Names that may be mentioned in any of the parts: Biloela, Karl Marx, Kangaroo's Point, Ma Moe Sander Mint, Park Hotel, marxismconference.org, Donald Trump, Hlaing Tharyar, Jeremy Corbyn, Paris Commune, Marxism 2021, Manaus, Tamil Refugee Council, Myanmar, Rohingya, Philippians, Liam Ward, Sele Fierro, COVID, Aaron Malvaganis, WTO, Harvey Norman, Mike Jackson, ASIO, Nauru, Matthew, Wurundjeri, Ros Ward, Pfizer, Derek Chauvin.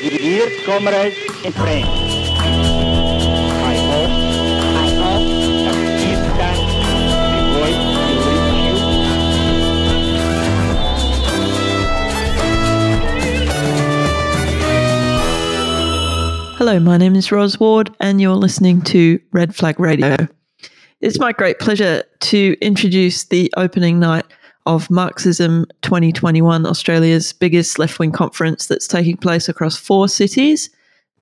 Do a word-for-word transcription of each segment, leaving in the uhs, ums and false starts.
dear comrades and friends, I hope, I hope that this time the voice will reach you. Hello, my name is Ros Ward, and you're listening to Red Flag Radio. It's my great pleasure to introduce the opening night of Marxism twenty twenty-one, Australia's biggest left-wing conference that's taking place across four cities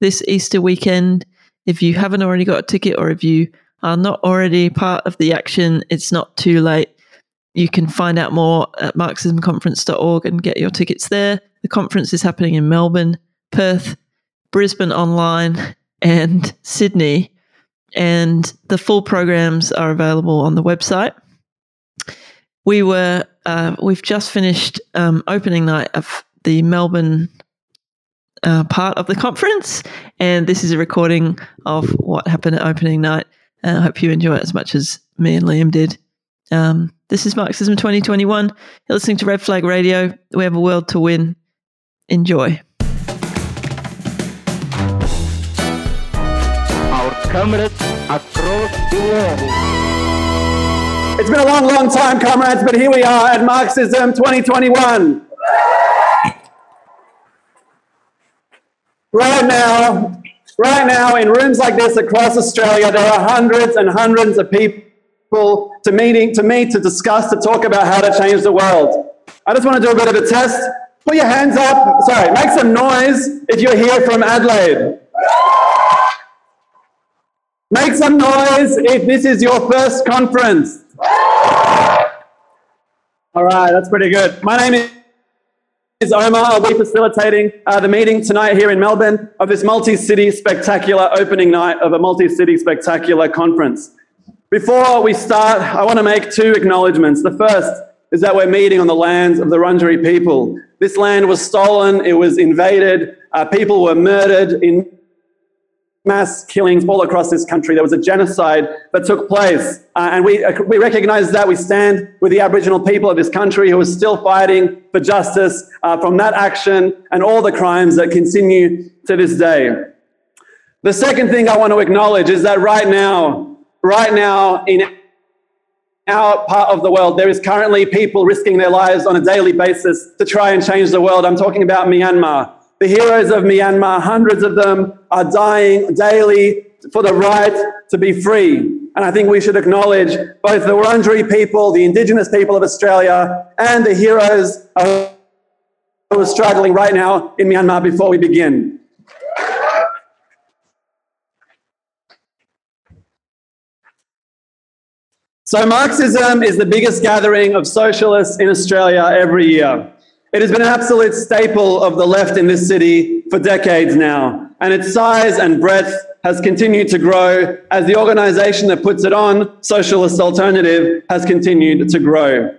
this Easter weekend. If you haven't already got a ticket, or if you are not already part of the action, it's not too late. You can find out more at marxism conference dot org and get your tickets there. The conference is happening in Melbourne, Perth, Brisbane online, and Sydney. And the full programs are available on the website. We were, uh, we've just finished um, opening night of the Melbourne uh, part of the conference, and this is a recording of what happened at opening night. And I hope you enjoy it as much as me and Liam did. Um, this is Marxism twenty twenty-one. You're listening to Red Flag Radio. We have a world to win. Enjoy. Our comrades across the world. It's been a long, long time, comrades, but here we are at Marxism twenty twenty-one. Right now, right now, in rooms like this across Australia, there are hundreds and hundreds of people to meeting, to meet, to discuss, to talk about how to change the world. I just want to do a bit of a test. Put your hands up. Sorry, make some noise if you're here from Adelaide. Make some noise if this is your first conference. All right, that's pretty good. My name is Omar. I'll be facilitating uh, the meeting tonight here in Melbourne of this multi-city spectacular opening night of a multi-city spectacular conference. Before we start, I want to make two acknowledgements. The first is that we're meeting on the lands of the Wurundjeri people. This land was stolen, it was invaded, uh, people were murdered in mass killings all across this country. There was a genocide that took place. Uh, and we, uh, we recognise that. We stand with the Aboriginal people of this country who are still fighting for justice uh, from that action and all the crimes that continue to this day. The second thing I want to acknowledge is that right now, right now in our part of the world, there is currently people risking their lives on a daily basis to try and change the world. I'm talking about Myanmar. The heroes of Myanmar, hundreds of them are dying daily for the right to be free. And I think we should acknowledge both the Wurundjeri people, the Indigenous people of Australia, and the heroes who are struggling right now in Myanmar before we begin. So Marxism is the biggest gathering of socialists in Australia every year. It has been an absolute staple of the left in this city for decades now, and its size and breadth has continued to grow as the organisation that puts it on, Socialist Alternative, has continued to grow.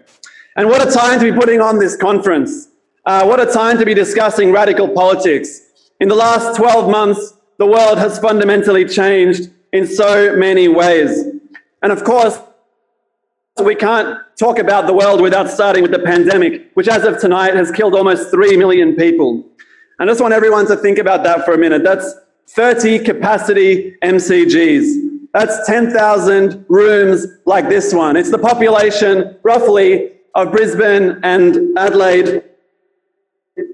And what a time to be putting on this conference. Uh, what a time to be discussing radical politics. In the last twelve months, the world has fundamentally changed in so many ways. And of course, so we can't talk about the world without starting with the pandemic, which as of tonight has killed almost three million people. I just want everyone to think about that for a minute. That's thirty capacity M C Gs. That's ten thousand rooms like this one. It's the population, roughly, of Brisbane and Adelaide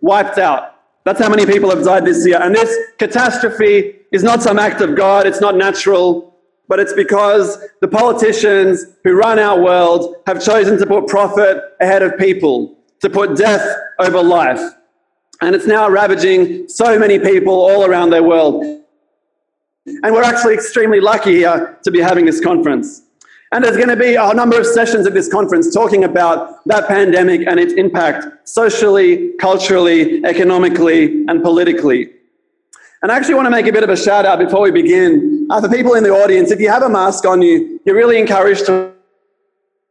wiped out. That's how many people have died this year. And this catastrophe is not some act of God. It's not natural. But it's because the politicians who run our world have chosen to put profit ahead of people, to put death over life. And it's now ravaging so many people all around their world. And we're actually extremely lucky here to be having this conference. And there's going to be a number of sessions at this conference talking about that pandemic and its impact socially, culturally, economically, and politically. And I actually want to make a bit of a shout out before we begin. Uh, for people in the audience, if you have a mask on you, you're really encouraged to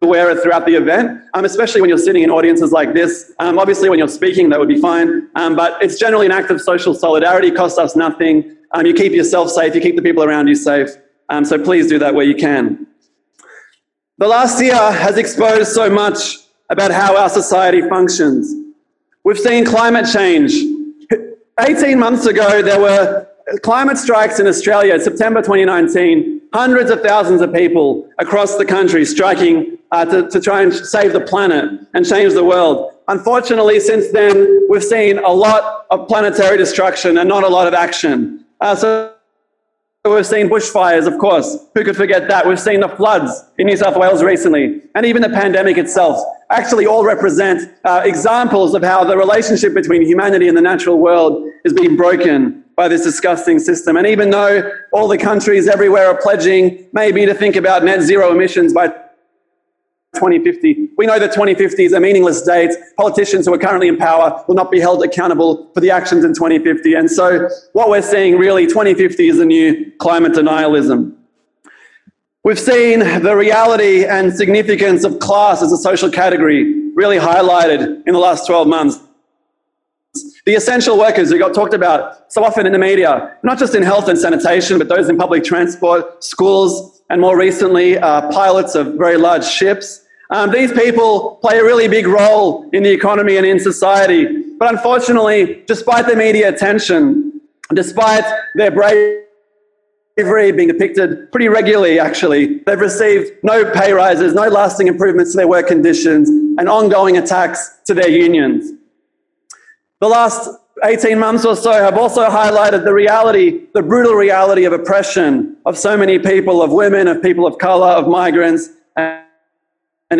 wear it throughout the event, um, especially when you're sitting in audiences like this. Um, obviously, when you're speaking, that would be fine. Um, but it's generally an act of social solidarity. It costs us nothing. Um, you keep yourself safe. You keep the people around you safe. Um, so please do that where you can. The last year has exposed so much about how our society functions. We've seen climate change. eighteen months ago, there were climate strikes in Australia, September twenty nineteen, hundreds of thousands of people across the country striking uh, to, to try and save the planet and change the world. Unfortunately, since then, we've seen a lot of planetary destruction and not a lot of action. Uh, so we've seen bushfires, of course. Who could forget that? We've seen the floods in New South Wales recently, and even the pandemic itself actually all represent uh, examples of how the relationship between humanity and the natural world is being broken by this disgusting system. And even though all the countries everywhere are pledging maybe to think about net zero emissions by twenty fifty, we know that twenty fifty is a meaningless date. Politicians who are currently in power will not be held accountable for the actions in twenty fifty. And so what we're seeing really, twenty fifty is a new climate denialism. We've seen the reality and significance of class as a social category really highlighted in the last twelve months. The essential workers who got talked about so often in the media, not just in health and sanitation, but those in public transport, schools, and more recently, uh, pilots of very large ships. Um, these people play a really big role in the economy and in society. But unfortunately, despite the media attention, despite their bravery being depicted pretty regularly, actually, they've received no pay rises, no lasting improvements to their work conditions, and ongoing attacks to their unions. The last eighteen months or so have also highlighted the reality, the brutal reality of oppression of so many people, of women, of people of colour, of migrants, and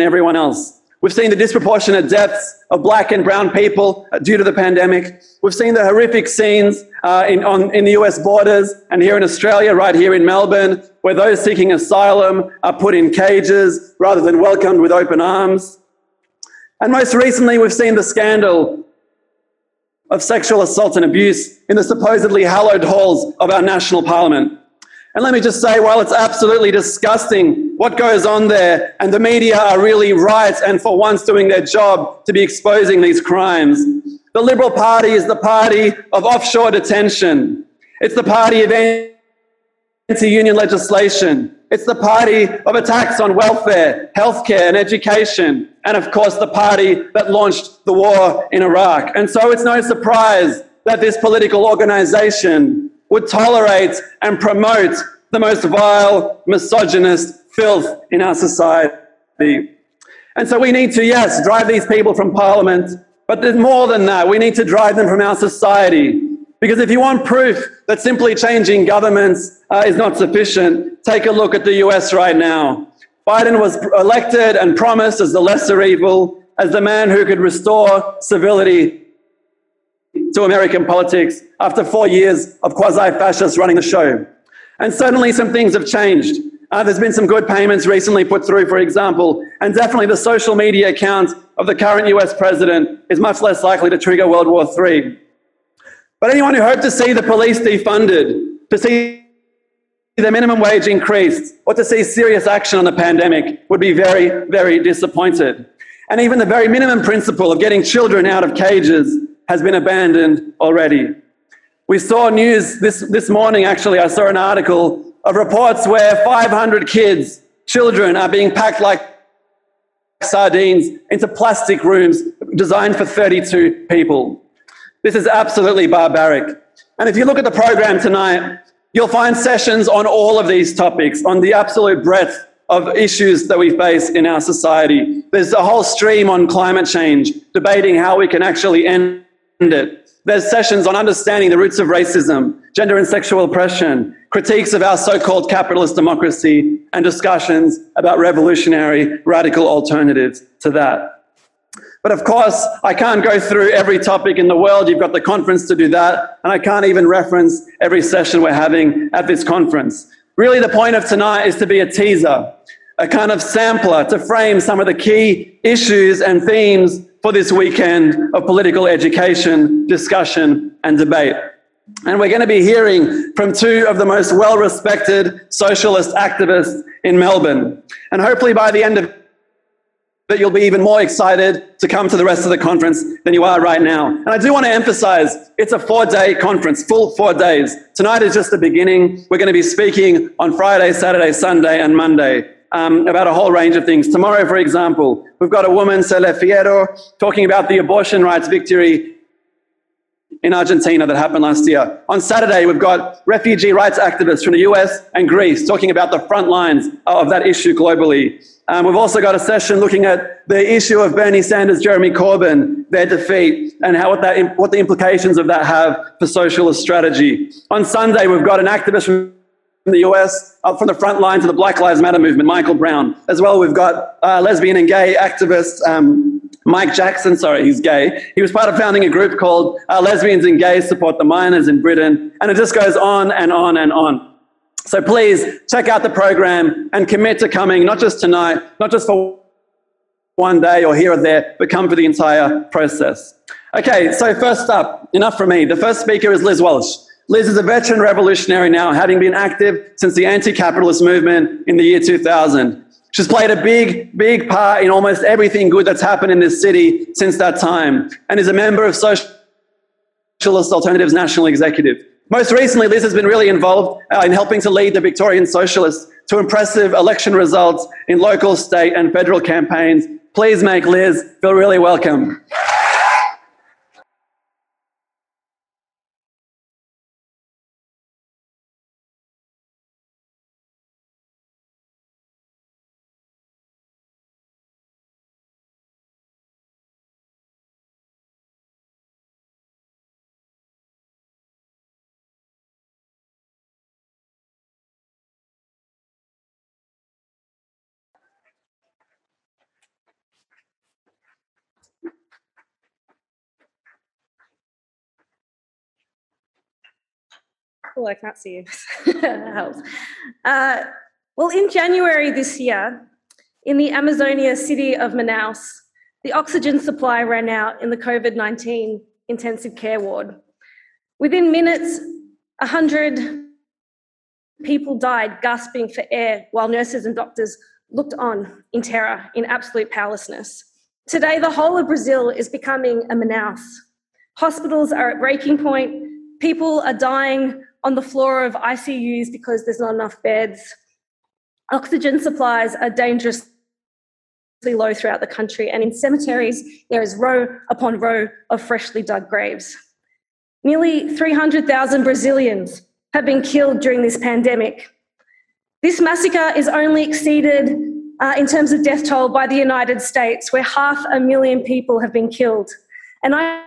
everyone else. We've seen the disproportionate deaths of black and brown people due to the pandemic. We've seen the horrific scenes uh, in, on, in the U S borders and here in Australia, right here in Melbourne, where those seeking asylum are put in cages rather than welcomed with open arms. And most recently, we've seen the scandal of sexual assault and abuse in the supposedly hallowed halls of our national parliament. And let me just say, while it's absolutely disgusting what goes on there, and the media are really right and for once doing their job to be exposing these crimes, the Liberal Party is the party of offshore detention. It's the party of anti-union legislation. It's the party of attacks on welfare, healthcare and education. And of course, the party that launched the war in Iraq. And so it's no surprise that this political organisation would tolerate and promote the most vile, misogynist filth in our society. And so we need to, yes, drive these people from Parliament, but there's more than that. We need to drive them from our society. Because if you want proof that simply changing governments uh, is not sufficient, take a look at the U S right now. Biden was elected and promised as the lesser evil, as the man who could restore civility to American politics after four years of quasi-fascists running the show. And certainly some things have changed. Uh, there's been some good payments recently put through, for example, and definitely the social media account of the current U S president is much less likely to trigger World War Three. But anyone who hoped to see the police defunded, to see the minimum wage increased, or to see serious action on the pandemic would be very, very disappointed. And even the very minimum principle of getting children out of cages has been abandoned already. We saw news this, this morning, actually, I saw an article of reports where five hundred kids, children, are being packed like sardines into plastic rooms designed for thirty-two people. This is absolutely barbaric. And if you look at the program tonight, you'll find sessions on all of these topics, on the absolute breadth of issues that we face in our society. There's a whole stream on climate change, debating how we can actually end it. There's sessions on understanding the roots of racism, gender and sexual oppression, critiques of our so-called capitalist democracy, and discussions about revolutionary radical alternatives to that. But of course, I can't go through every topic in the world. You've got the conference to do that, and I can't even reference every session we're having at this conference. Really, the point of tonight is to be a teaser, a kind of sampler to frame some of the key issues and themes for this weekend of political education, discussion, and debate. And we're going to be hearing from two of the most well-respected socialist activists in Melbourne. And hopefully by the end of that you'll be even more excited to come to the rest of the conference than you are right now. And I do want to emphasize, it's a four-day conference, full four days. Tonight is just the beginning. We're going to be speaking on Friday, Saturday, Sunday, and Monday um, about a whole range of things. Tomorrow, for example, we've got a woman, Sele Fierro, talking about the abortion rights victory in Argentina that happened last year. On Saturday, we've got refugee rights activists from the U S and Greece talking about the front lines of that issue globally. Um, we've also got a session looking at the issue of Bernie Sanders, Jeremy Corbyn, their defeat, and how what, that, what the implications of that have for socialist strategy. On Sunday, we've got an activist from the U S, up from the front lines of the Black Lives Matter movement, Michael Brown. As well, we've got uh, lesbian and gay activists, um, Mike Jackson, sorry, he's gay. He was part of founding a group called uh, Lesbians and Gays Support the Miners in Britain, and it just goes on and on and on. So please check out the program and commit to coming, not just tonight, not just for one day or here or there, but come for the entire process. Okay, so first up, enough from me. The first speaker is Liz Welsh. Liz is a veteran revolutionary now, having been active since the anti-capitalist movement in the year two thousand. She's played a big, big part in almost everything good that's happened in this city since that time, and is a member of Socialist Alternative's National Executive. Most recently, Liz has been really involved uh, in helping to lead the Victorian Socialists to impressive election results in local, state, and federal campaigns. Please make Liz feel really welcome. Oh, I can't see you. That helps. Uh, well, in January this year, in the Amazonia city of Manaus, the oxygen supply ran out in the COVID nineteen intensive care ward. Within minutes, one hundred people died gasping for air while nurses and doctors looked on in terror, in absolute powerlessness. Today, the whole of Brazil is becoming a Manaus. Hospitals are at breaking point. People are dying on the floor of I C Us because there's not enough beds. Oxygen supplies are dangerously low throughout the country, and in cemeteries, there is row upon row of freshly dug graves. Nearly three hundred thousand Brazilians have been killed during this pandemic. This massacre is only exceeded uh, in terms of death toll by the United States, where half a million people have been killed. And I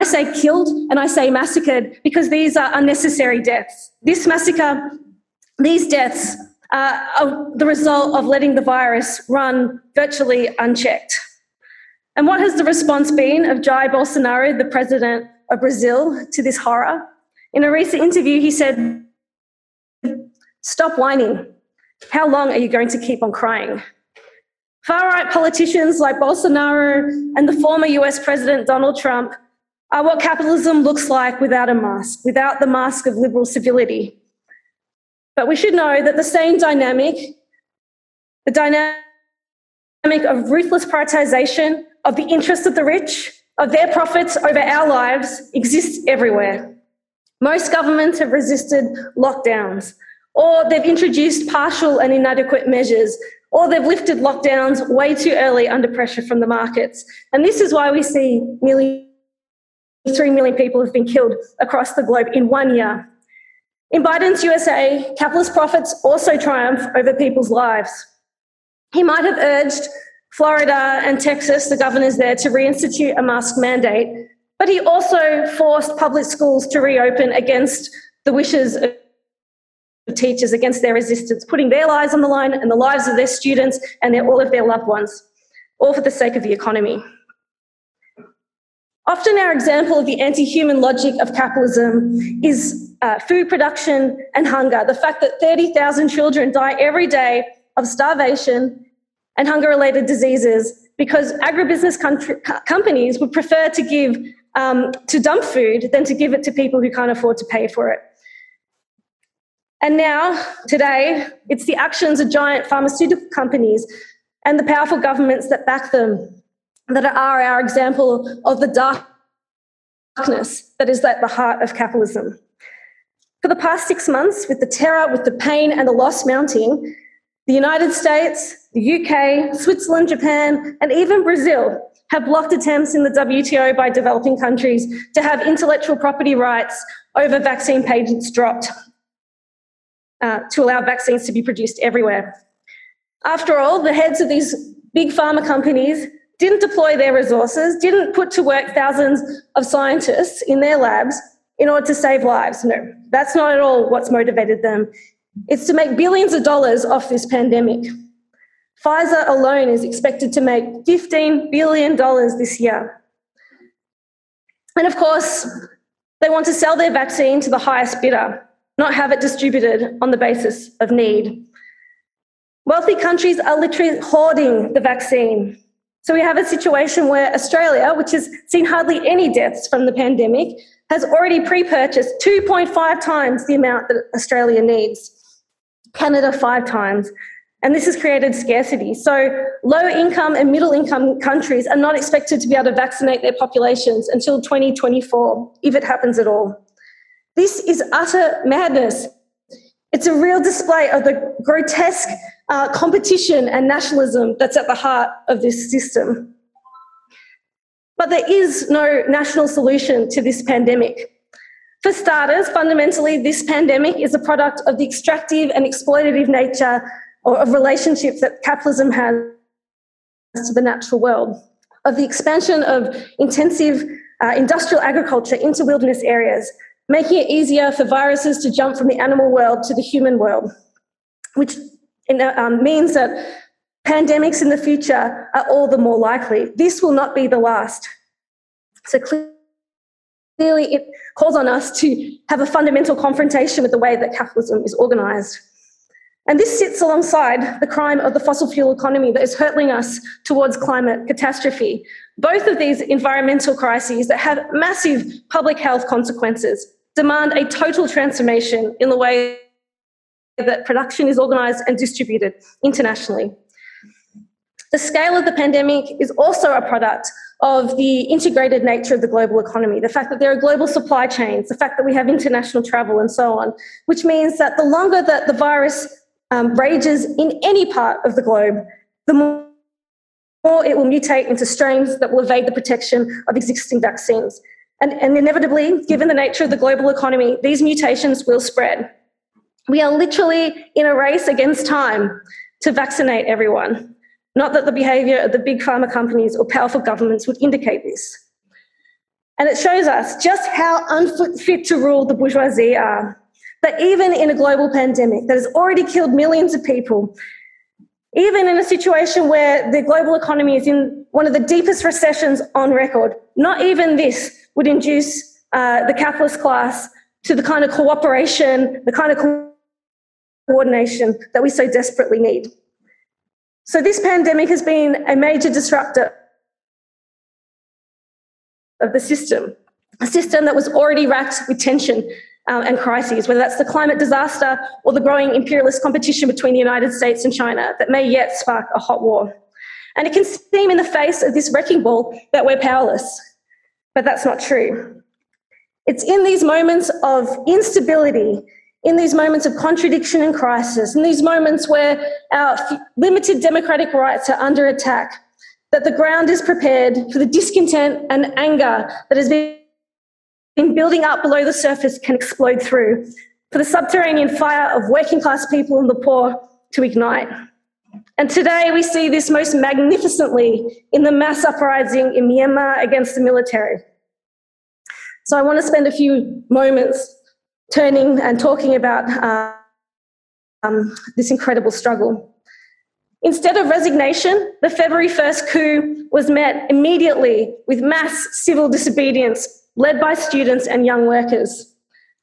I say killed and I say massacred because these are unnecessary deaths. This massacre, these deaths uh, are the result of letting the virus run virtually unchecked. And what has the response been of Jair Bolsonaro, the president of Brazil, to this horror? In a recent interview, he said, "Stop whining. How long are you going to keep on crying?" Far-right politicians like Bolsonaro and the former U S President Donald Trump are what capitalism looks like without a mask, without the mask of liberal civility. But we should know that the same dynamic, the dynamic of ruthless prioritisation of the interests of the rich, of their profits over our lives, exists everywhere. Most governments have resisted lockdowns, or they've introduced partial and inadequate measures, or they've lifted lockdowns way too early under pressure from the markets. And this is why we see nearly Three million people have been killed across the globe in one year. In Biden's U S A, capitalist profits also triumph over people's lives. He might have urged Florida and Texas, the governors there, to reinstitute a mask mandate, but he also forced public schools to reopen against the wishes of teachers, against their resistance, putting their lives on the line and the lives of their students and their, all of their loved ones, all for the sake of the economy. Often our example of the anti-human logic of capitalism is uh, food production and hunger. The fact that thirty thousand children die every day of starvation and hunger-related diseases because agribusiness country, co- companies would prefer to give, um, to dump food than to give it to people who can't afford to pay for it. And now, today, it's the actions of giant pharmaceutical companies and the powerful governments that back them that are our example of the darkness that is at the heart of capitalism. For the past six months, with the terror, with the pain and the loss mounting, the United States, the U K, Switzerland, Japan, and even Brazil have blocked attempts in the W T O by developing countries to have intellectual property rights over vaccine patents dropped uh, to allow vaccines to be produced everywhere. After all, the heads of these big pharma companies didn't deploy their resources, didn't put to work thousands of scientists in their labs in order to save lives. No, that's not at all what's motivated them. It's to make billions of dollars off this pandemic. Pfizer alone is expected to make fifteen billion dollars this year. And of course, they want to sell their vaccine to the highest bidder, not have it distributed on the basis of need. Wealthy countries are literally hoarding the vaccine. So we have a situation where Australia, which has seen hardly any deaths from the pandemic, has already pre-purchased two point five times the amount that Australia needs, Canada five times, and this has created scarcity. So low-income and middle-income countries are not expected to be able to vaccinate their populations until twenty twenty-four, if it happens at all. This is utter madness. It's a real display of the grotesque Uh, competition and nationalism that's at the heart of this system. But there is no national solution to this pandemic. For starters, fundamentally, this pandemic is a product of the extractive and exploitative nature or of relationships that capitalism has to the natural world, of the expansion of intensive uh, industrial agriculture into wilderness areas, making it easier for viruses to jump from the animal world to the human world, which It um, means that pandemics in the future are all the more likely. This will not be the last. So clearly it calls on us to have a fundamental confrontation with the way that capitalism is organised. And this sits alongside the crime of the fossil fuel economy that is hurtling us towards climate catastrophe. Both of these environmental crises that have massive public health consequences demand a total transformation in the way that production is organised and distributed internationally. The scale of the pandemic is also a product of the integrated nature of the global economy, the fact that there are global supply chains, the fact that we have international travel and so on, which means that the longer that the virus um, rages in any part of the globe, the more it will mutate into strains that will evade the protection of existing vaccines. And, and inevitably, given the nature of the global economy, these mutations will spread. We are literally in a race against time to vaccinate everyone. Not that the behaviour of the big pharma companies or powerful governments would indicate this. And it shows us just how unfit to rule the bourgeoisie are. That even in a global pandemic that has already killed millions of people, even in a situation where the global economy is in one of the deepest recessions on record, not even this would induce uh, the capitalist class to the kind of cooperation, the kind of co- coordination that we so desperately need. So this pandemic has been a major disruptor of the system, a system that was already racked with tension um, and crises, whether that's the climate disaster or the growing imperialist competition between the United States and China that may yet spark a hot war. And it can seem in the face of this wrecking ball that we're powerless, but that's not true. It's in these moments of instability, in these moments of contradiction and crisis, in these moments where our f- limited democratic rights are under attack, that the ground is prepared for the discontent and anger that has been building up below the surface can explode through, for the subterranean fire of working class people and the poor to ignite. And today we see this most magnificently in the mass uprising in Myanmar against the military. So I want to spend a few moments turning and talking about uh, um, this incredible struggle. Instead of resignation, the February first coup was met immediately with mass civil disobedience led by students and young workers.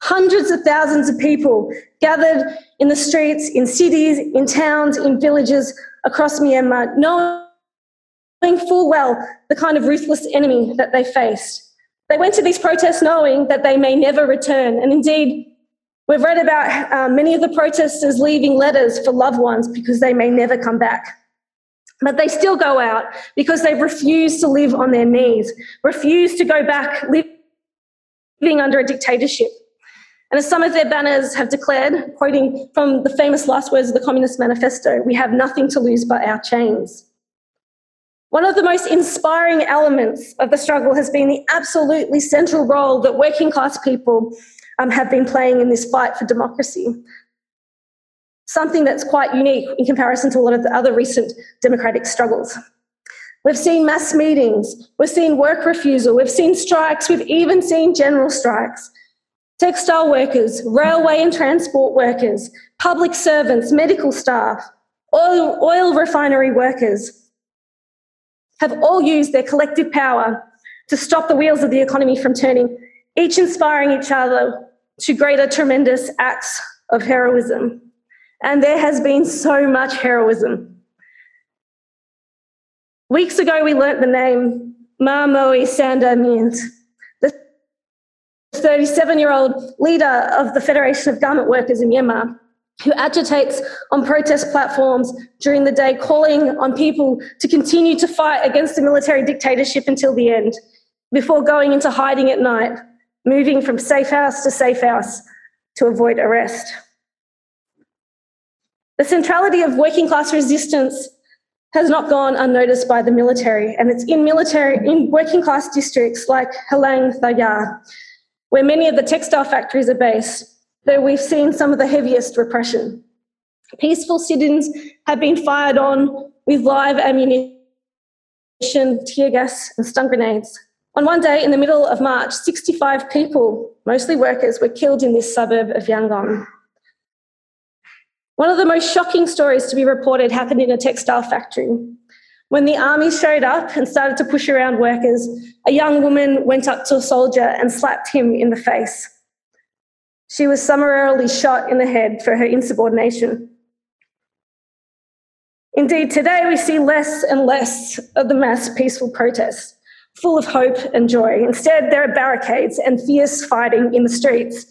Hundreds of thousands of people gathered in the streets, in cities, in towns, in villages across Myanmar, knowing full well the kind of ruthless enemy that they faced. They went to these protests knowing that they may never return. And indeed, we've read about uh, many of the protesters leaving letters for loved ones because they may never come back. But they still go out because they refuse to live on their knees, refuse to go back living under a dictatorship. And as some of their banners have declared, quoting from the famous last words of the Communist Manifesto, we have nothing to lose but our chains. One of the most inspiring elements of the struggle has been the absolutely central role that working class people um, have been playing in this fight for democracy, something that's quite unique in comparison to a lot of the other recent democratic struggles. We've seen mass meetings, we've seen work refusal, we've seen strikes, we've even seen general strikes. Textile workers, railway and transport workers, public servants, medical staff, oil, oil refinery workers have all used their collective power to stop the wheels of the economy from turning, each inspiring each other to greater tremendous acts of heroism. And there has been so much heroism. Weeks ago, we learnt the name Ma Moe Sander Mint, the thirty-seven-year-old leader of the Federation of Garment Workers in Myanmar, who agitates on protest platforms during the day, calling on people to continue to fight against the military dictatorship until the end, before going into hiding at night, moving from safe house to safe house to avoid arrest. The centrality of working class resistance has not gone unnoticed by the military, and it's in military, in working class districts like Hlaing Tharyar, where many of the textile factories are based, though we've seen some of the heaviest repression. Peaceful sit-ins have been fired on with live ammunition, tear gas and stun grenades. On one day in the middle of March, sixty-five people, mostly workers, were killed in this suburb of Yangon. One of the most shocking stories to be reported happened in a textile factory. When the army showed up and started to push around workers, a young woman went up to a soldier and slapped him in the face. She was summarily shot in the head for her insubordination. Indeed, today we see less and less of the mass peaceful protests, full of hope and joy. Instead, there are barricades and fierce fighting in the streets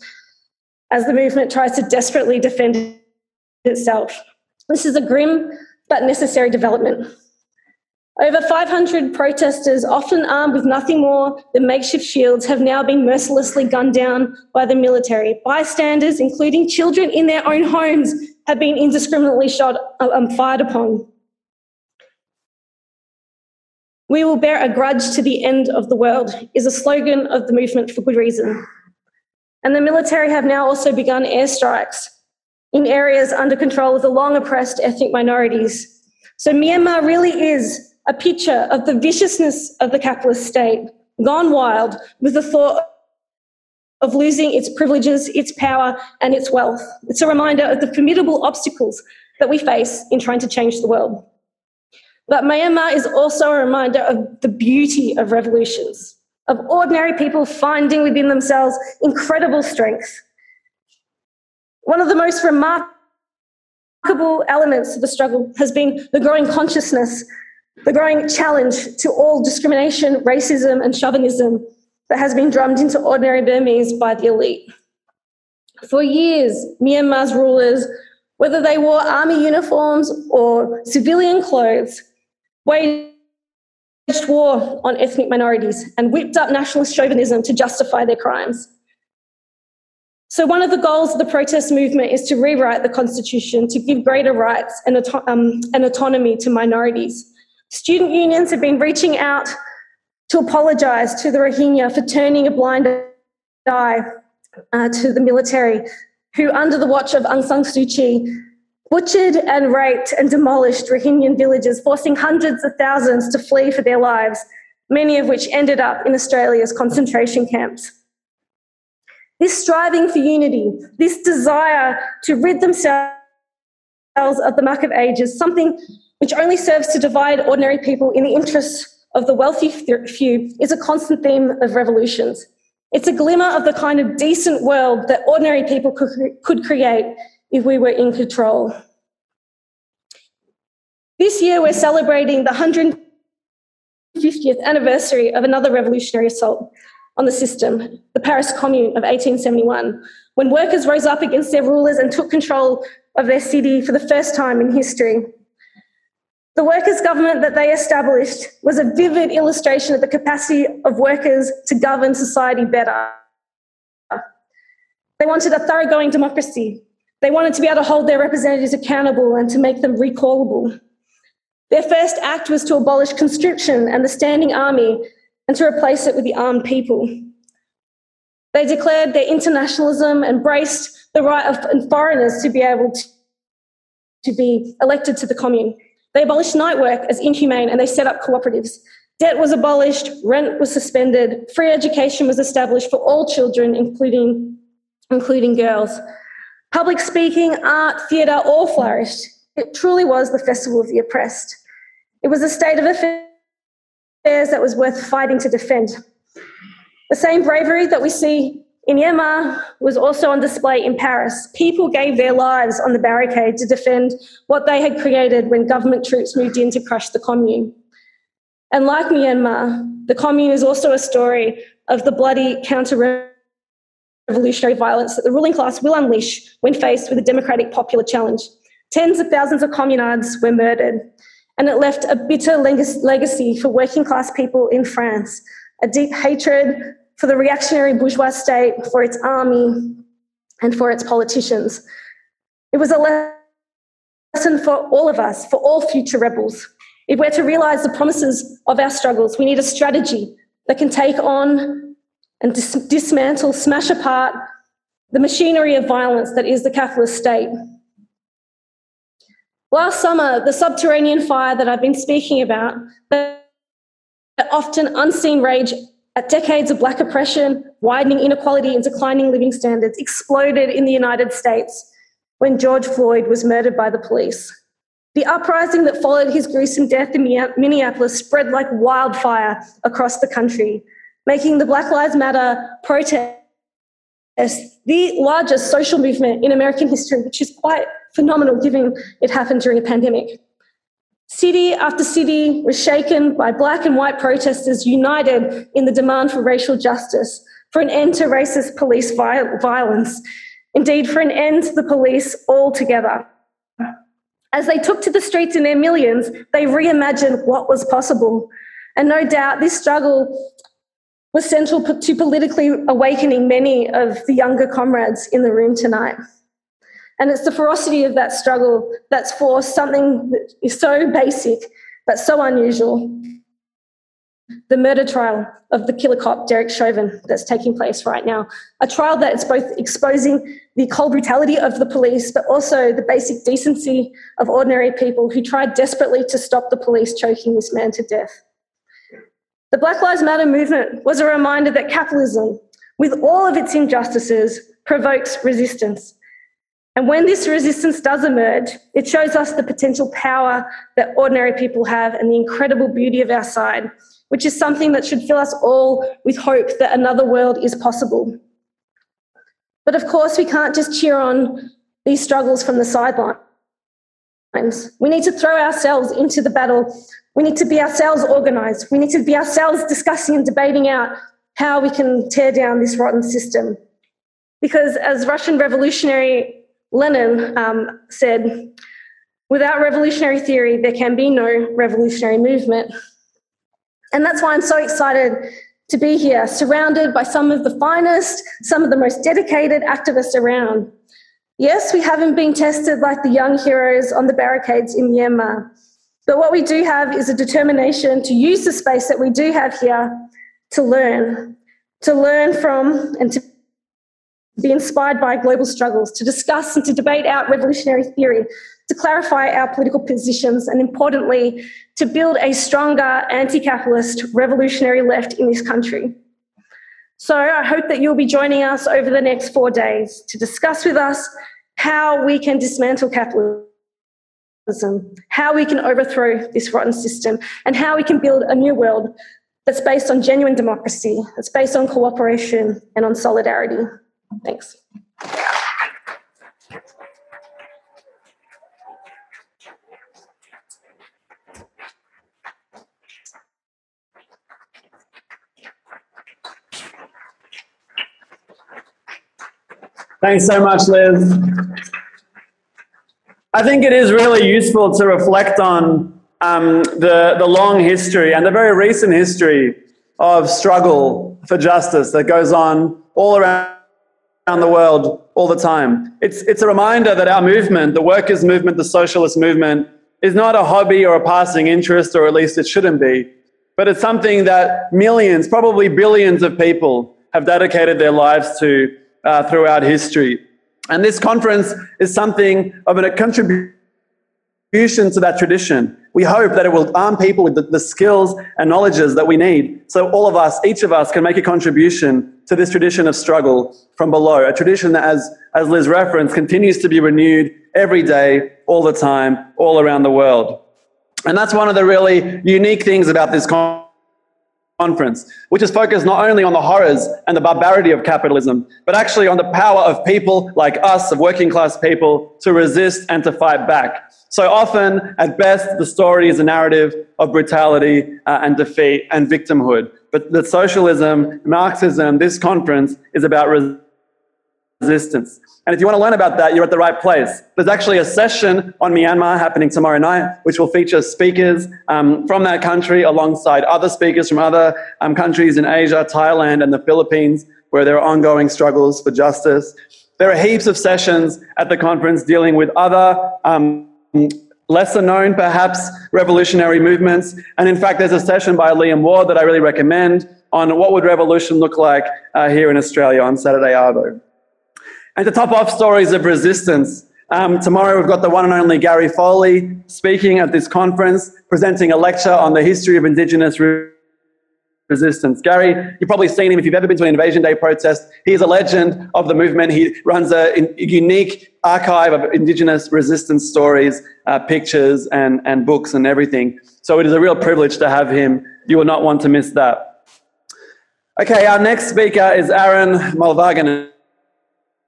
as the movement tries to desperately defend itself. This is a grim but necessary development. Over five hundred protesters, often armed with nothing more than makeshift shields, have now been mercilessly gunned down by the military. Bystanders, including children in their own homes, have been indiscriminately shot and fired upon. "We will bear a grudge to the end of the world" is a slogan of the movement for good reason. And the military have now also begun airstrikes in areas under control of the long-oppressed ethnic minorities. So Myanmar really is a picture of the viciousness of the capitalist state, gone wild with the thought of losing its privileges, its power, and its wealth. It's a reminder of the formidable obstacles that we face in trying to change the world. But Myanmar is also a reminder of the beauty of revolutions, of ordinary people finding within themselves incredible strength. One of the most remarkable elements of the struggle has been the growing consciousness, the growing challenge to all discrimination, racism, and chauvinism that has been drummed into ordinary Burmese by the elite. For years, Myanmar's rulers, whether they wore army uniforms or civilian clothes, waged war on ethnic minorities and whipped up nationalist chauvinism to justify their crimes. So one of the goals of the protest movement is to rewrite the constitution to give greater rights and, auto- um, and autonomy to minorities. Student unions have been reaching out to apologise to the Rohingya for turning a blind eye uh, to the military, who under the watch of Aung San Suu Kyi butchered and raped and demolished Rohingyan villages, forcing hundreds of thousands to flee for their lives, many of which ended up in Australia's concentration camps. This striving for unity, this desire to rid themselves of the muck of ages, something which only serves to divide ordinary people in the interests of the wealthy few, is a constant theme of revolutions. It's a glimmer of the kind of decent world that ordinary people could create if we were in control. This year we're celebrating the one hundred fiftieth anniversary of another revolutionary assault on the system, the Paris Commune of eighteen seventy-one, when workers rose up against their rulers and took control of their city for the first time in history. The workers' government that they established was a vivid illustration of the capacity of workers to govern society better. They wanted a thoroughgoing democracy. They wanted to be able to hold their representatives accountable and to make them recallable. Their first act was to abolish conscription and the standing army and to replace it with the armed people. They declared their internationalism, embraced the right of foreigners to be able to, to be elected to the commune. They abolished night work as inhumane and they set up cooperatives. Debt was abolished, rent was suspended, free education was established for all children, including, including girls. Public speaking, art, theatre all flourished. It truly was the festival of the oppressed. It was a state of affairs that was worth fighting to defend. The same bravery that we see in Myanmar was also on display in Paris. People gave their lives on the barricade to defend what they had created when government troops moved in to crush the commune. And like Myanmar, the commune is also a story of the bloody counter-revolutionary violence that the ruling class will unleash when faced with a democratic popular challenge. Tens of thousands of communards were murdered, and it left a bitter legacy for working class people in France, a deep hatred for the reactionary bourgeois state, for its army, and for its politicians. It was a lesson for all of us, for all future rebels. If we're to realise the promises of our struggles, we need a strategy that can take on and dis- dismantle, smash apart the machinery of violence that is the capitalist state. Last summer, the subterranean fire that I've been speaking about, that often unseen rage at decades of black oppression, widening inequality and declining living standards, exploded in the United States when George Floyd was murdered by the police. The uprising that followed his gruesome death in Minneapolis spread like wildfire across the country, making the Black Lives Matter protest the largest social movement in American history, which is quite phenomenal given it happened during a pandemic. City after city was shaken by black and white protesters united in the demand for racial justice, for an end to racist police violence, indeed for an end to the police altogether. As they took to the streets in their millions, they reimagined what was possible. And no doubt this struggle was central to politically awakening many of the younger comrades in the room tonight. And it's the ferocity of that struggle that's forced something that is so basic but so unusual, the murder trial of the killer cop Derek Chauvin that's taking place right now, a trial that is both exposing the cold brutality of the police but also the basic decency of ordinary people who tried desperately to stop the police choking this man to death. The Black Lives Matter movement was a reminder that capitalism, with all of its injustices, provokes resistance. And when this resistance does emerge, it shows us the potential power that ordinary people have and the incredible beauty of our side, which is something that should fill us all with hope that another world is possible. But of course, we can't just cheer on these struggles from the sidelines. We need to throw ourselves into the battle. We need to be ourselves organised. We need to be ourselves discussing and debating out how we can tear down this rotten system. Because as Russian revolutionary Lenin um, said, without revolutionary theory, there can be no revolutionary movement. And that's why I'm so excited to be here, surrounded by some of the finest, some of the most dedicated activists around. Yes, we haven't been tested like the young heroes on the barricades in Myanmar, but what we do have is a determination to use the space that we do have here to learn, to learn from and to be inspired by global struggles, to discuss and to debate out revolutionary theory, to clarify our political positions, and importantly, to build a stronger anti-capitalist revolutionary left in this country. So I hope that you'll be joining us over the next four days to discuss with us how we can dismantle capitalism, how we can overthrow this rotten system, and how we can build a new world that's based on genuine democracy, that's based on cooperation and on solidarity. Thanks. Thanks so much, Liz. I think it is really useful to reflect on um, the, the long history and the very recent history of struggle for justice that goes on all around the world all the time. It's, it's a reminder that our movement, the workers' movement, the socialist movement, is not a hobby or a passing interest, or at least it shouldn't be, but it's something that millions, probably billions of people have dedicated their lives to uh, throughout history. And this conference is something of a contribution to that tradition. We hope that it will arm people with the, the skills and knowledges that we need, so all of us, each of us, can make a contribution to this tradition of struggle from below, a tradition that, as, as Liz referenced, continues to be renewed every day, all the time, all around the world. And that's one of the really unique things about this con- conference, which is focused not only on the horrors and the barbarity of capitalism, but actually on the power of people like us, of working class people, to resist and to fight back. So often, at best, the story is a narrative of brutality uh, and defeat and victimhood. But the socialism, Marxism, this conference is about res- resistance. And if you want to learn about that, you're at the right place. There's actually a session on Myanmar happening tomorrow night, which will feature speakers um, from that country alongside other speakers from other um, countries in Asia, Thailand, and the Philippines, where there are ongoing struggles for justice. There are heaps of sessions at the conference dealing with other um, lesser known, perhaps, revolutionary movements. And in fact, there's a session by Liam Ward that I really recommend on what would revolution look like uh, here in Australia on Saturday Arvo. And to top off stories of resistance, um, tomorrow we've got the one and only Gary Foley speaking at this conference, presenting a lecture on the history of Indigenous re- resistance. Gary, you've probably seen him if you've ever been to an Invasion Day protest. He is a legend of the movement. He runs a, a unique archive of Indigenous resistance stories, uh, pictures and, and books and everything. So it is a real privilege to have him. You will not want to miss that. Okay, our next speaker is Aaron Malvaganis.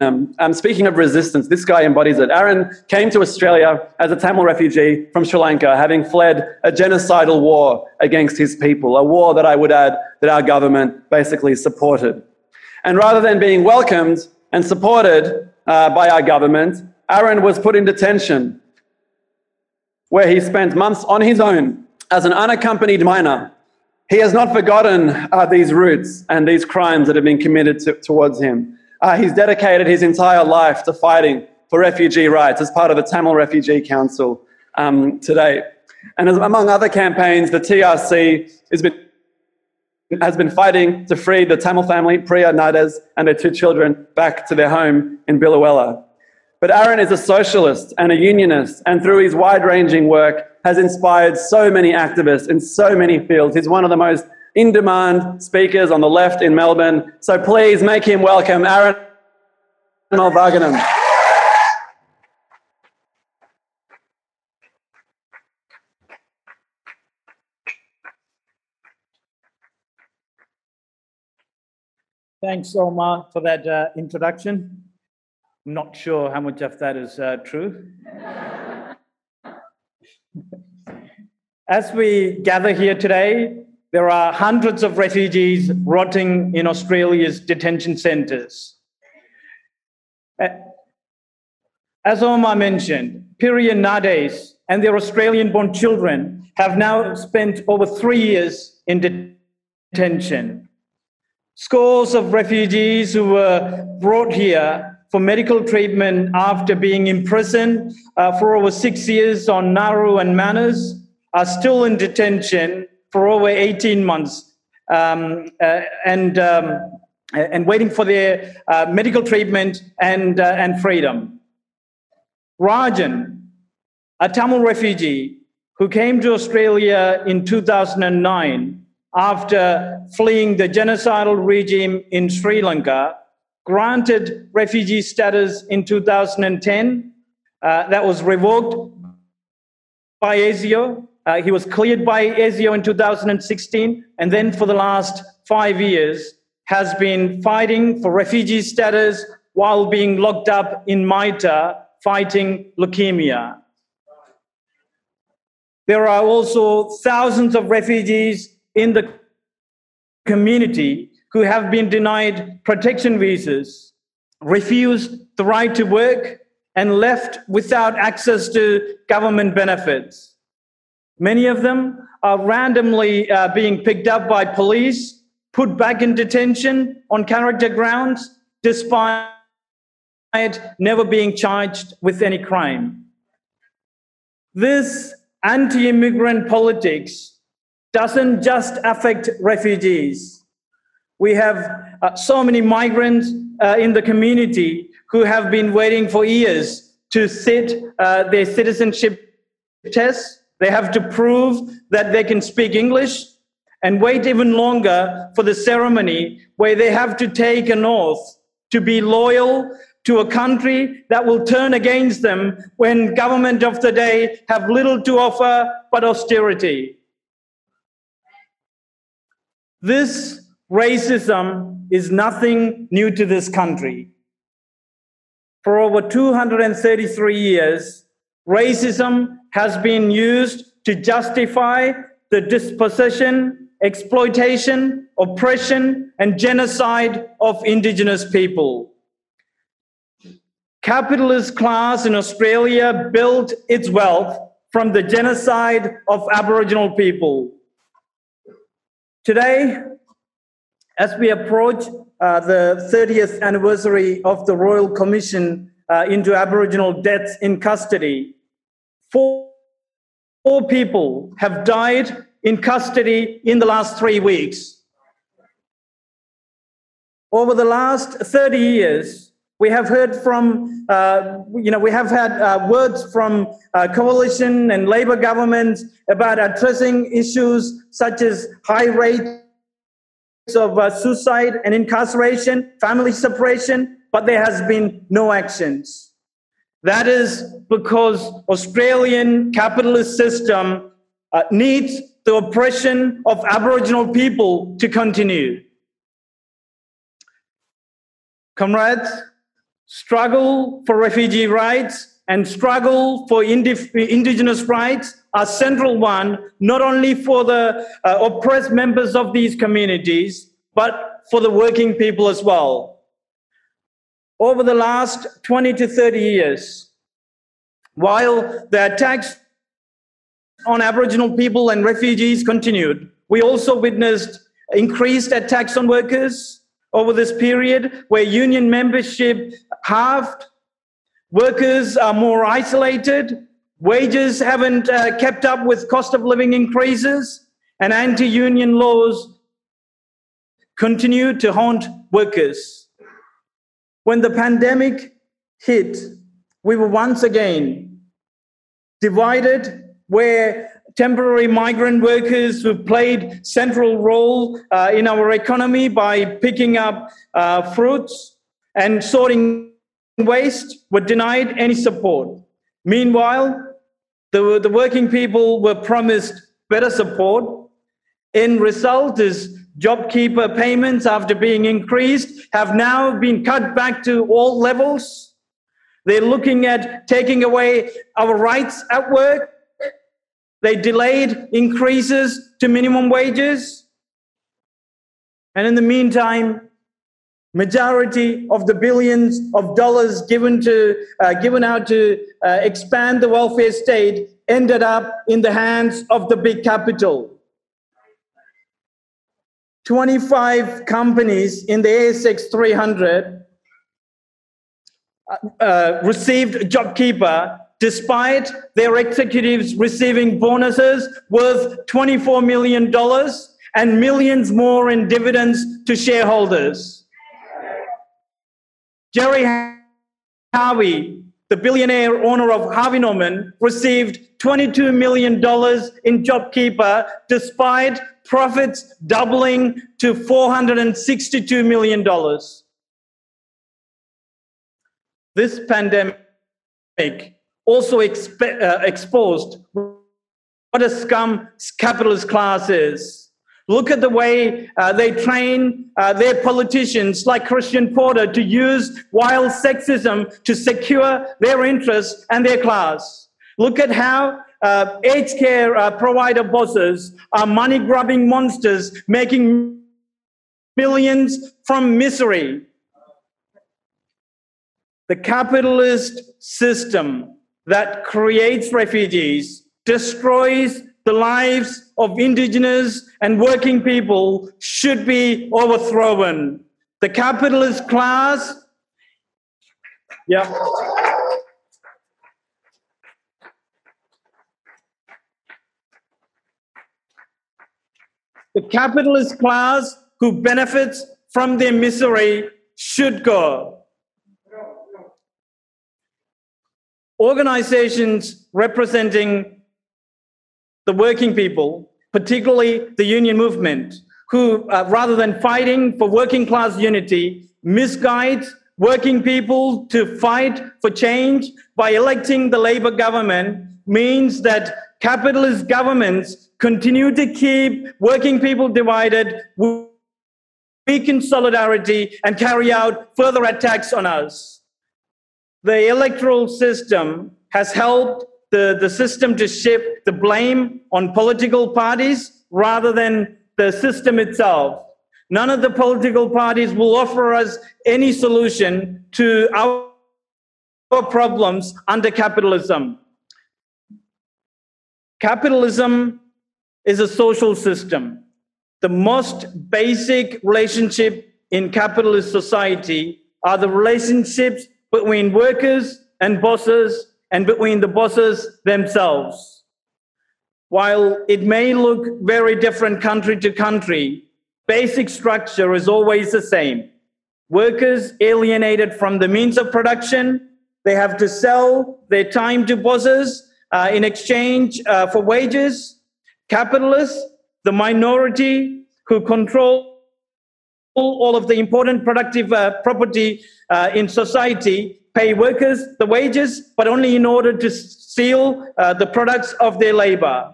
Um, um, speaking of resistance, this guy embodies it. Aaron came to Australia as a Tamil refugee from Sri Lanka, having fled a genocidal war against his people, a war that I would add that our government basically supported. And rather than being welcomed and supported uh, by our government, Aaron was put in detention, where he spent months on his own as an unaccompanied minor. He has not forgotten uh, these roots and these crimes that have been committed to, towards him. Uh, he's dedicated his entire life to fighting for refugee rights as part of the Tamil Refugee Council um, today. And as, among other campaigns, the T R C has been, has been fighting to free the Tamil family, Priya Nades, and their two children back to their home in Biloela. But Aaron is a socialist and a unionist, and through his wide-ranging work has inspired so many activists in so many fields. He's one of the most in-demand speakers on the left in Melbourne. So please make him welcome, Aaron Malvaganis. Thanks, Omar, for that uh, introduction. I'm not sure how much of that is uh, true. As we gather here today, there are hundreds of refugees rotting in Australia's detention centres. As Omar mentioned, Priya Nades and their Australian-born children have now spent over three years in det- detention. Scores of refugees who were brought here for medical treatment after being imprisoned uh, for over six years on Nauru and Manaus are still in detention for over eighteen months um, uh, and um, and waiting for their uh, medical treatment and, uh, and freedom. Rajan, a Tamil refugee who came to Australia in two thousand nine after fleeing the genocidal regime in Sri Lanka, granted refugee status in two thousand ten. Uh, that was revoked by ASIO. Uh, he was cleared by ASIO in two thousand sixteen, and then for the last five years has been fighting for refugee status while being locked up in Mita fighting leukemia. There are also thousands of refugees in the community who have been denied protection visas, refused the right to work, and left without access to government benefits. Many of them are randomly uh, being picked up by police, put back in detention on character grounds, despite never being charged with any crime. This anti-immigrant politics doesn't just affect refugees. We have uh, so many migrants uh, in the community who have been waiting for years to sit uh, their citizenship tests. They have to prove that they can speak English and wait even longer for the ceremony where they have to take an oath to be loyal to a country that will turn against them when government of the day have little to offer but austerity. This racism is nothing new to this country. For over two hundred thirty-three years, racism has been used to justify the dispossession, exploitation, oppression, and genocide of indigenous people. Capitalist class in Australia built its wealth from the genocide of Aboriginal people. Today, as we approach uh, the thirtieth anniversary of the Royal Commission uh, into Aboriginal Deaths in Custody, four, four people have died in custody in the last three weeks. Over the last thirty years, we have heard from, uh, you know, we have had uh, words from uh, coalition and Labor governments about addressing issues such as high rates of uh, suicide and incarceration, family separation, but there has been no actions. That is because Australian capitalist system uh, needs the oppression of Aboriginal people to continue. Comrades, struggle for refugee rights and struggle for indif- indigenous rights are central one, not only for the uh, oppressed members of these communities, but for the working people as well. Over the last twenty to thirty years, while the attacks on Aboriginal people and refugees continued, we also witnessed increased attacks on workers over this period, where union membership halved, workers are more isolated, wages haven't uh, kept up with cost of living increases, and anti-union laws continue to haunt workers. When the pandemic hit, we were once again divided, where temporary migrant workers who played central role uh, in our economy by picking up uh, fruits and sorting waste were denied any support. Meanwhile, the, the working people were promised better support. In result is JobKeeper payments, after being increased, have now been cut back to all levels. They're looking at taking away our rights at work. They delayed increases to minimum wages. And in the meantime, majority of the billions of dollars given, to, uh, given out to uh, expand the welfare state ended up in the hands of the big capital. twenty-five companies in the A S X three hundred uh, received JobKeeper, despite their executives receiving bonuses worth twenty-four million dollars and millions more in dividends to shareholders. Jerry Harvey, the billionaire owner of Harvey Norman, received twenty-two million dollars in JobKeeper, despite profits doubling to four hundred sixty-two million dollars. This pandemic also exp- uh, exposed what a scum capitalist class is. Look at the way uh, they train uh, their politicians like Christian Porter to use wild sexism to secure their interests and their class. Look at how uh, aged care uh, provider bosses are money-grubbing monsters making millions from misery. The capitalist system that creates refugees, destroys the lives of indigenous and working people, should be overthrown. The capitalist class, yeah. The capitalist class who benefits from their misery should go. Organizations representing the working people, particularly the union movement, who uh, rather than fighting for working class unity, misguide working people to fight for change by electing the Labour government, means that capitalist governments continue to keep working people divided, weaken solidarity, and carry out further attacks on us. The electoral system has helped the, the system to shift the blame on political parties rather than the system itself. None of the political parties will offer us any solution to our, our problems under capitalism. Capitalism is a social system. The most basic relationship in capitalist society are the relationships between workers and bosses, and between the bosses themselves. While it may look very different country to country, basic structure is always the same. Workers alienated from the means of production, they have to sell their time to bosses uh, in exchange uh, for wages. Capitalists, the minority who control all of the important productive uh, property uh, in society, pay workers the wages, but only in order to steal uh, the products of their labor.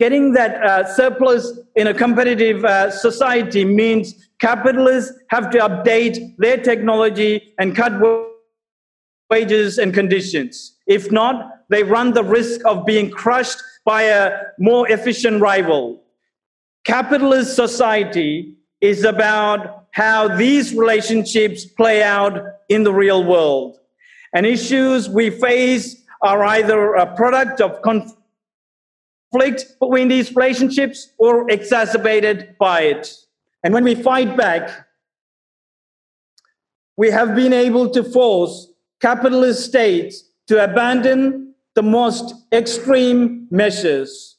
Getting that uh, surplus in a competitive uh, society means capitalists have to update their technology and cut wages and conditions. If not, they run the risk of being crushed by a more efficient rival. Capitalist society is about how these relationships play out in the real world. And issues we face are either a product of conflict between these relationships or exacerbated by it. And when we fight back, we have been able to force capitalist states to abandon the most extreme measures.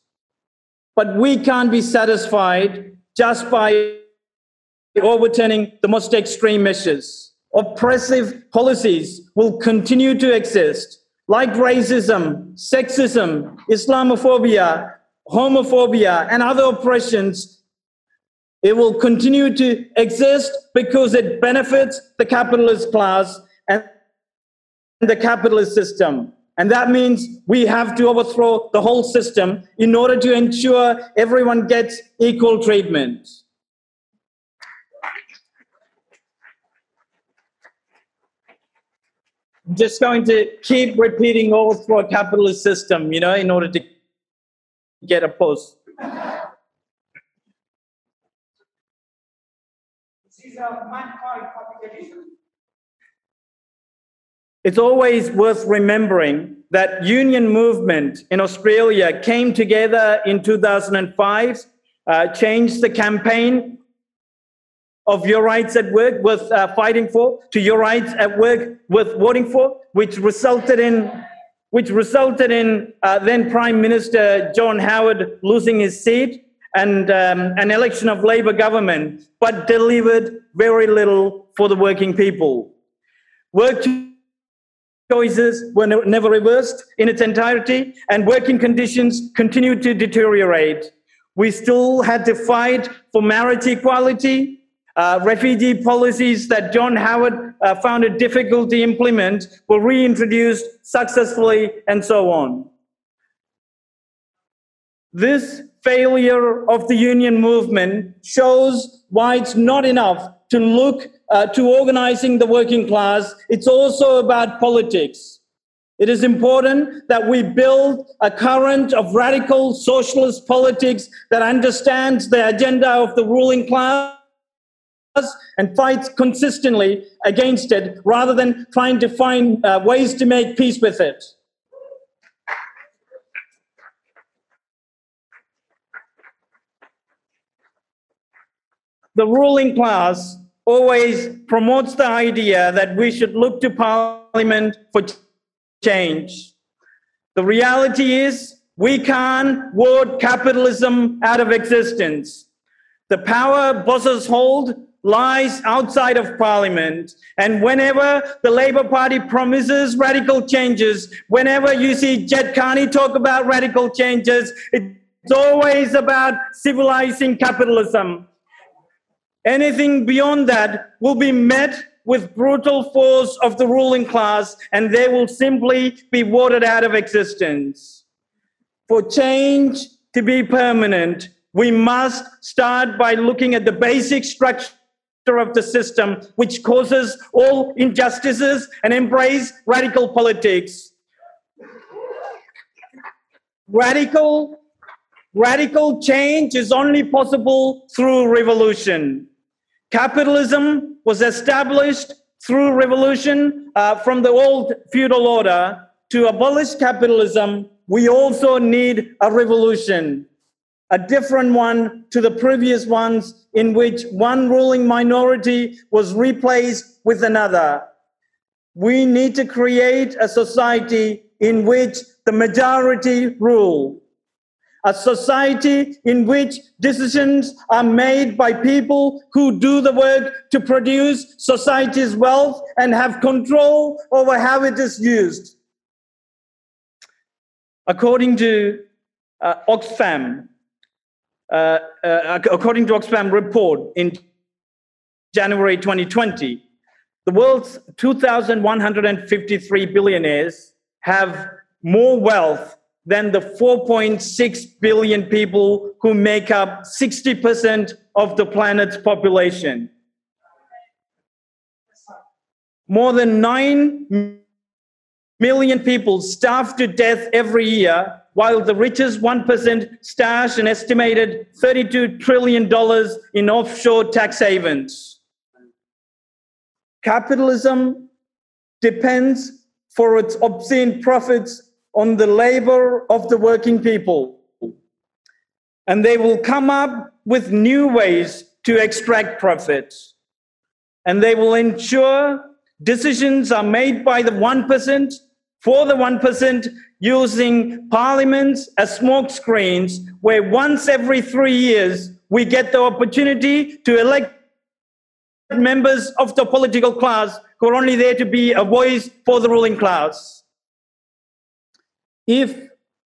But we can't be satisfied just by overturning the most extreme measures. Oppressive policies will continue to exist, like racism, sexism, Islamophobia, homophobia, and other oppressions. It will continue to exist because it benefits the capitalist class and the capitalist system. And that means we have to overthrow the whole system in order to ensure everyone gets equal treatment. Just going to keep repeating all through a capitalist system, you know, in order to get a post. This is a mankind capitalism. It's always worth remembering that union movement in Australia came together in two thousand five, uh, changed the campaign of your rights at work with uh, fighting for to your rights at work with voting for, which resulted in which resulted in uh, then Prime Minister John Howard losing his seat and um, an election of Labour government, but delivered very little for the working people. Work choices were no, never reversed in its entirety, and working conditions continued to deteriorate. We still had to fight for marriage equality. Uh, refugee policies that John Howard uh, found it difficult to implement were reintroduced successfully, and so on. This failure of the union movement shows why it's not enough to look uh, to organizing the working class. It's also about politics. It is important that we build a current of radical socialist politics that understands the agenda of the ruling class and fights consistently against it, rather than trying to find uh, ways to make peace with it. The ruling class always promotes the idea that we should look to Parliament for change. The reality is We can't ward capitalism out of existence. The power bosses hold lies outside of Parliament. And whenever the Labour Party promises radical changes, whenever you see Jed Carney talk about radical changes, it's always about civilizing capitalism. Anything beyond that will be met with brutal force of the ruling class, and they will simply be watered out of existence. For change to be permanent, we must start by looking at the basic structure of the system which causes all injustices and embrace radical politics. Radical, radical change is only possible through revolution. Capitalism was established through revolution uh, from the old feudal order. To abolish capitalism, we also need a revolution, a different one to the previous ones in which one ruling minority was replaced with another. We need to create a society in which the majority rule, a society in which decisions are made by people who do the work to produce society's wealth and have control over how it is used. According to uh, Oxfam, Uh, uh, according to Oxfam report in January twenty twenty, the world's two thousand one hundred fifty-three billionaires have more wealth than the four point six billion people who make up sixty percent of the planet's population. More than nine million people starve to death every year, while the richest one percent stash an estimated thirty-two trillion dollars in offshore tax havens. Capitalism depends for its obscene profits on the labor of the working people. And they will come up with new ways to extract profits. And they will ensure decisions are made by the one percent for the one percent, using parliaments as smoke screens, where once every three years we get the opportunity to elect members of the political class who are only there to be a voice for the ruling class. If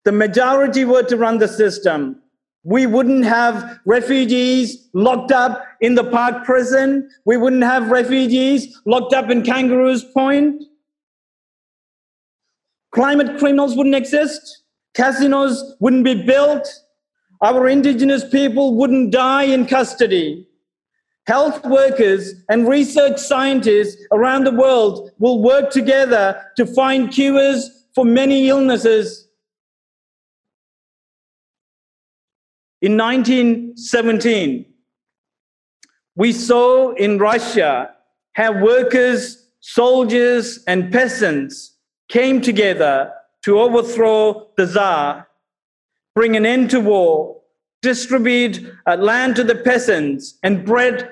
the majority were to run the system, we wouldn't have refugees locked up in the Park prison. We wouldn't have refugees locked up in Kangaroo's Point. Climate criminals wouldn't exist, casinos wouldn't be built, our indigenous people wouldn't die in custody. Health workers and research scientists around the world will work together to find cures for many illnesses. In nineteen seventeen, we saw in Russia how workers, soldiers, and peasants came together to overthrow the Tsar, bring an end to war, distribute land to the peasants, and bread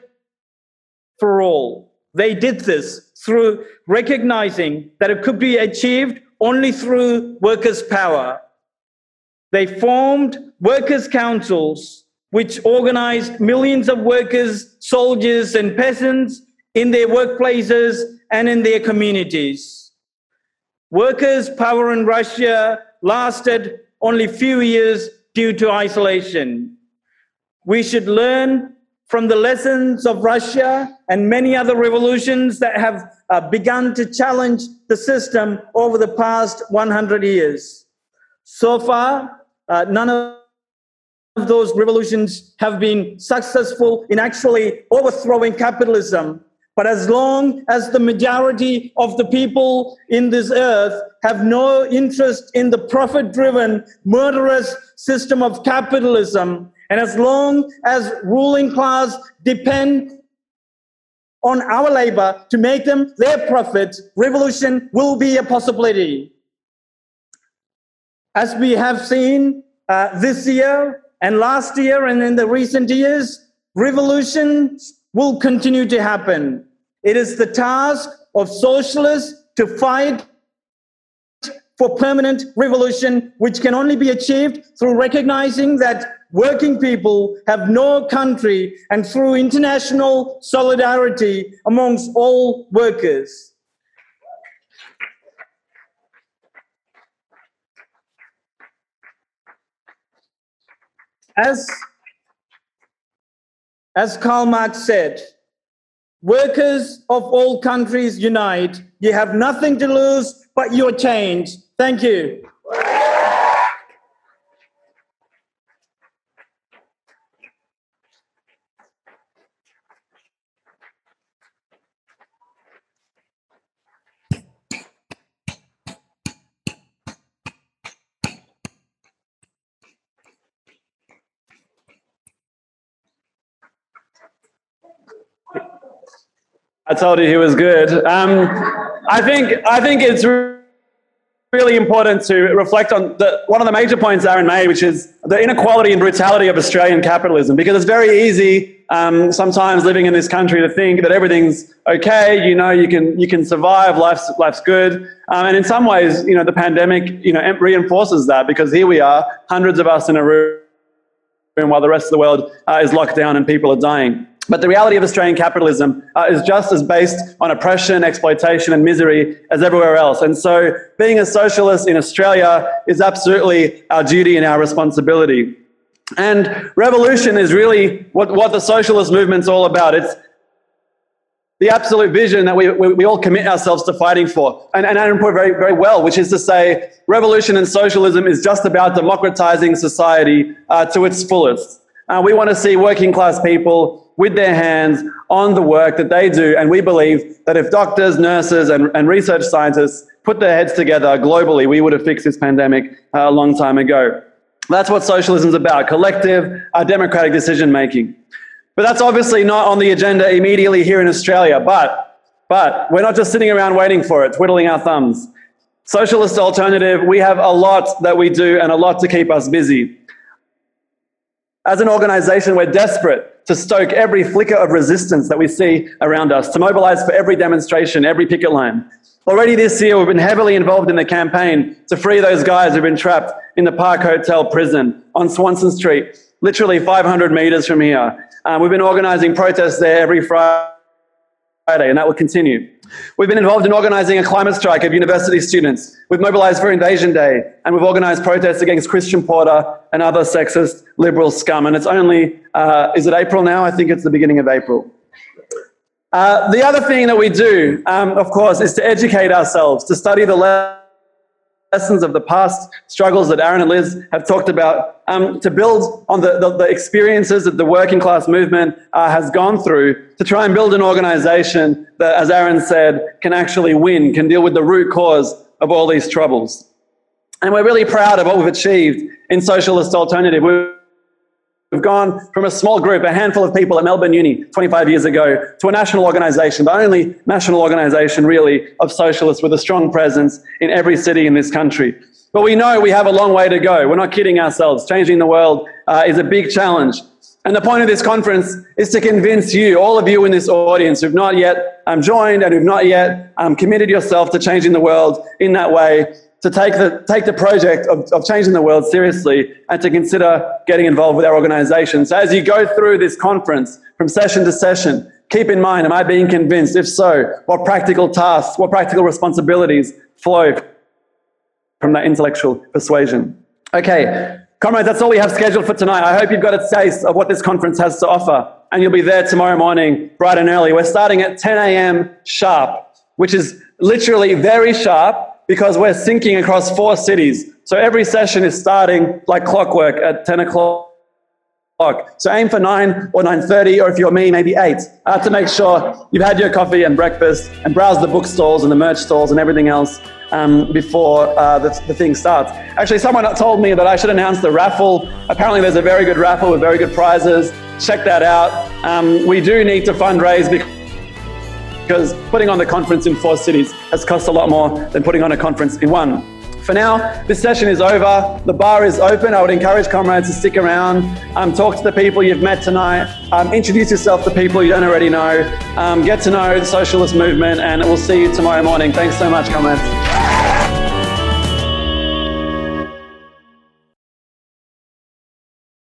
for all. They did this through recognizing that it could be achieved only through workers' power. They formed workers' councils, which organized millions of workers, soldiers, and peasants in their workplaces and in their communities. Workers' power in Russia lasted only a few years due to isolation. We should learn from the lessons of Russia and many other revolutions that have uh, begun to challenge the system over the past one hundred years. So far, uh, none of those revolutions have been successful in actually overthrowing capitalism. But as long as the majority of the people in this earth have no interest in the profit-driven, murderous system of capitalism, and as long as ruling class depend on our labor to make them their profits, revolution will be a possibility. As we have seen uh, this year and last year and in the recent years, revolutions will continue to happen. It is the task of socialists to fight for permanent revolution, which can only be achieved through recognizing that working people have no country and through international solidarity amongst all workers. As, as Karl Marx said, workers of all countries unite. You have nothing to lose but your change. Thank you. I told you he was good. Um, I think I think it's really important to reflect on the, one of the major points Aaron made, which is the inequality and brutality of Australian capitalism. Because it's very easy um, sometimes living in this country to think that everything's okay. You know, you can you can survive. Life's life's good. Um, and in some ways, you know, the pandemic you know reinforces that, because here we are, hundreds of us in a room, while the rest of the world uh, is locked down and people are dying. But the reality of Australian capitalism uh, is just as based on oppression, exploitation and misery as everywhere else. And so being a socialist in Australia is absolutely our duty and our responsibility. And revolution is really what, what the socialist movement's all about. It's the absolute vision that we, we, we all commit ourselves to fighting for. And, and Aaron put it very, very well, which is to say revolution and socialism is just about democratizing society uh, to its fullest. Uh, we want to see working class people with their hands on the work that they do. And we believe that if doctors, nurses, and, and research scientists put their heads together globally, we would have fixed this pandemic uh, a long time ago. That's what socialism's about, collective, uh, democratic decision-making. But that's obviously not on the agenda immediately here in Australia, but, but we're not just sitting around waiting for it, twiddling our thumbs. Socialist Alternative, we have a lot that we do and a lot to keep us busy. As an organisation, we're desperate to stoke every flicker of resistance that we see around us, to mobilise for every demonstration, every picket line. Already this year, we've been heavily involved in the campaign to free those guys who've been trapped in the Park Hotel prison on Swanson Street, literally five hundred metres from here. Um, we've been organising protests there every Friday, and that will continue. We've been involved in organising a climate strike of university students. We've mobilised for Invasion Day, and we've organised protests against Christian Porter and other sexist liberal scum. And it's only, uh, is it April now? I think it's the beginning of April. Uh, the other thing that we do, um, of course, is to educate ourselves, to study the le- lessons of the past struggles that Aaron and Liz have talked about, um, to build on the, the, the experiences that the working class movement uh, has gone through, to try and build an organisation that, as Aaron said, can actually win, can deal with the root cause of all these troubles. And we're really proud of what we've achieved in Socialist Alternative. We've gone from a small group, a handful of people at Melbourne Uni twenty-five years ago, to a national organisation, the only national organisation really of socialists with a strong presence in every city in this country. But we know we have a long way to go. We're not kidding ourselves. Changing the world uh, is a big challenge. And the point of this conference is to convince you, all of you in this audience who've not yet um, joined and who've not yet um, committed yourself to changing the world in that way, to take the, take the project of, of changing the world seriously and to consider getting involved with our organisation. So as you go through this conference from session to session, keep in mind, am I being convinced? If so, what practical tasks, what practical responsibilities flow from that intellectual persuasion? Okay, comrades, that's all we have scheduled for tonight. I hope you've got a taste of what this conference has to offer, and you'll be there tomorrow morning bright and early. We're starting at ten a m sharp, which is literally very sharp, because we're syncing across four cities. So every session is starting like clockwork at ten o'clock. So aim for nine or nine thirty, or if you're me, maybe eight, uh, to make sure you've had your coffee and breakfast and browsed the bookstalls and the merch stalls and everything else um, before uh, the, the thing starts. Actually, someone told me that I should announce the raffle. Apparently there's a very good raffle with very good prizes. Check that out. Um, we do need to fundraise because because putting on the conference in four cities has cost a lot more than putting on a conference in one. For now, this session is over. The bar is open. I would encourage comrades to stick around, um, talk to the people you've met tonight, um, introduce yourself to people you don't already know, um, get to know the socialist movement, and we'll see you tomorrow morning. Thanks so much, comrades.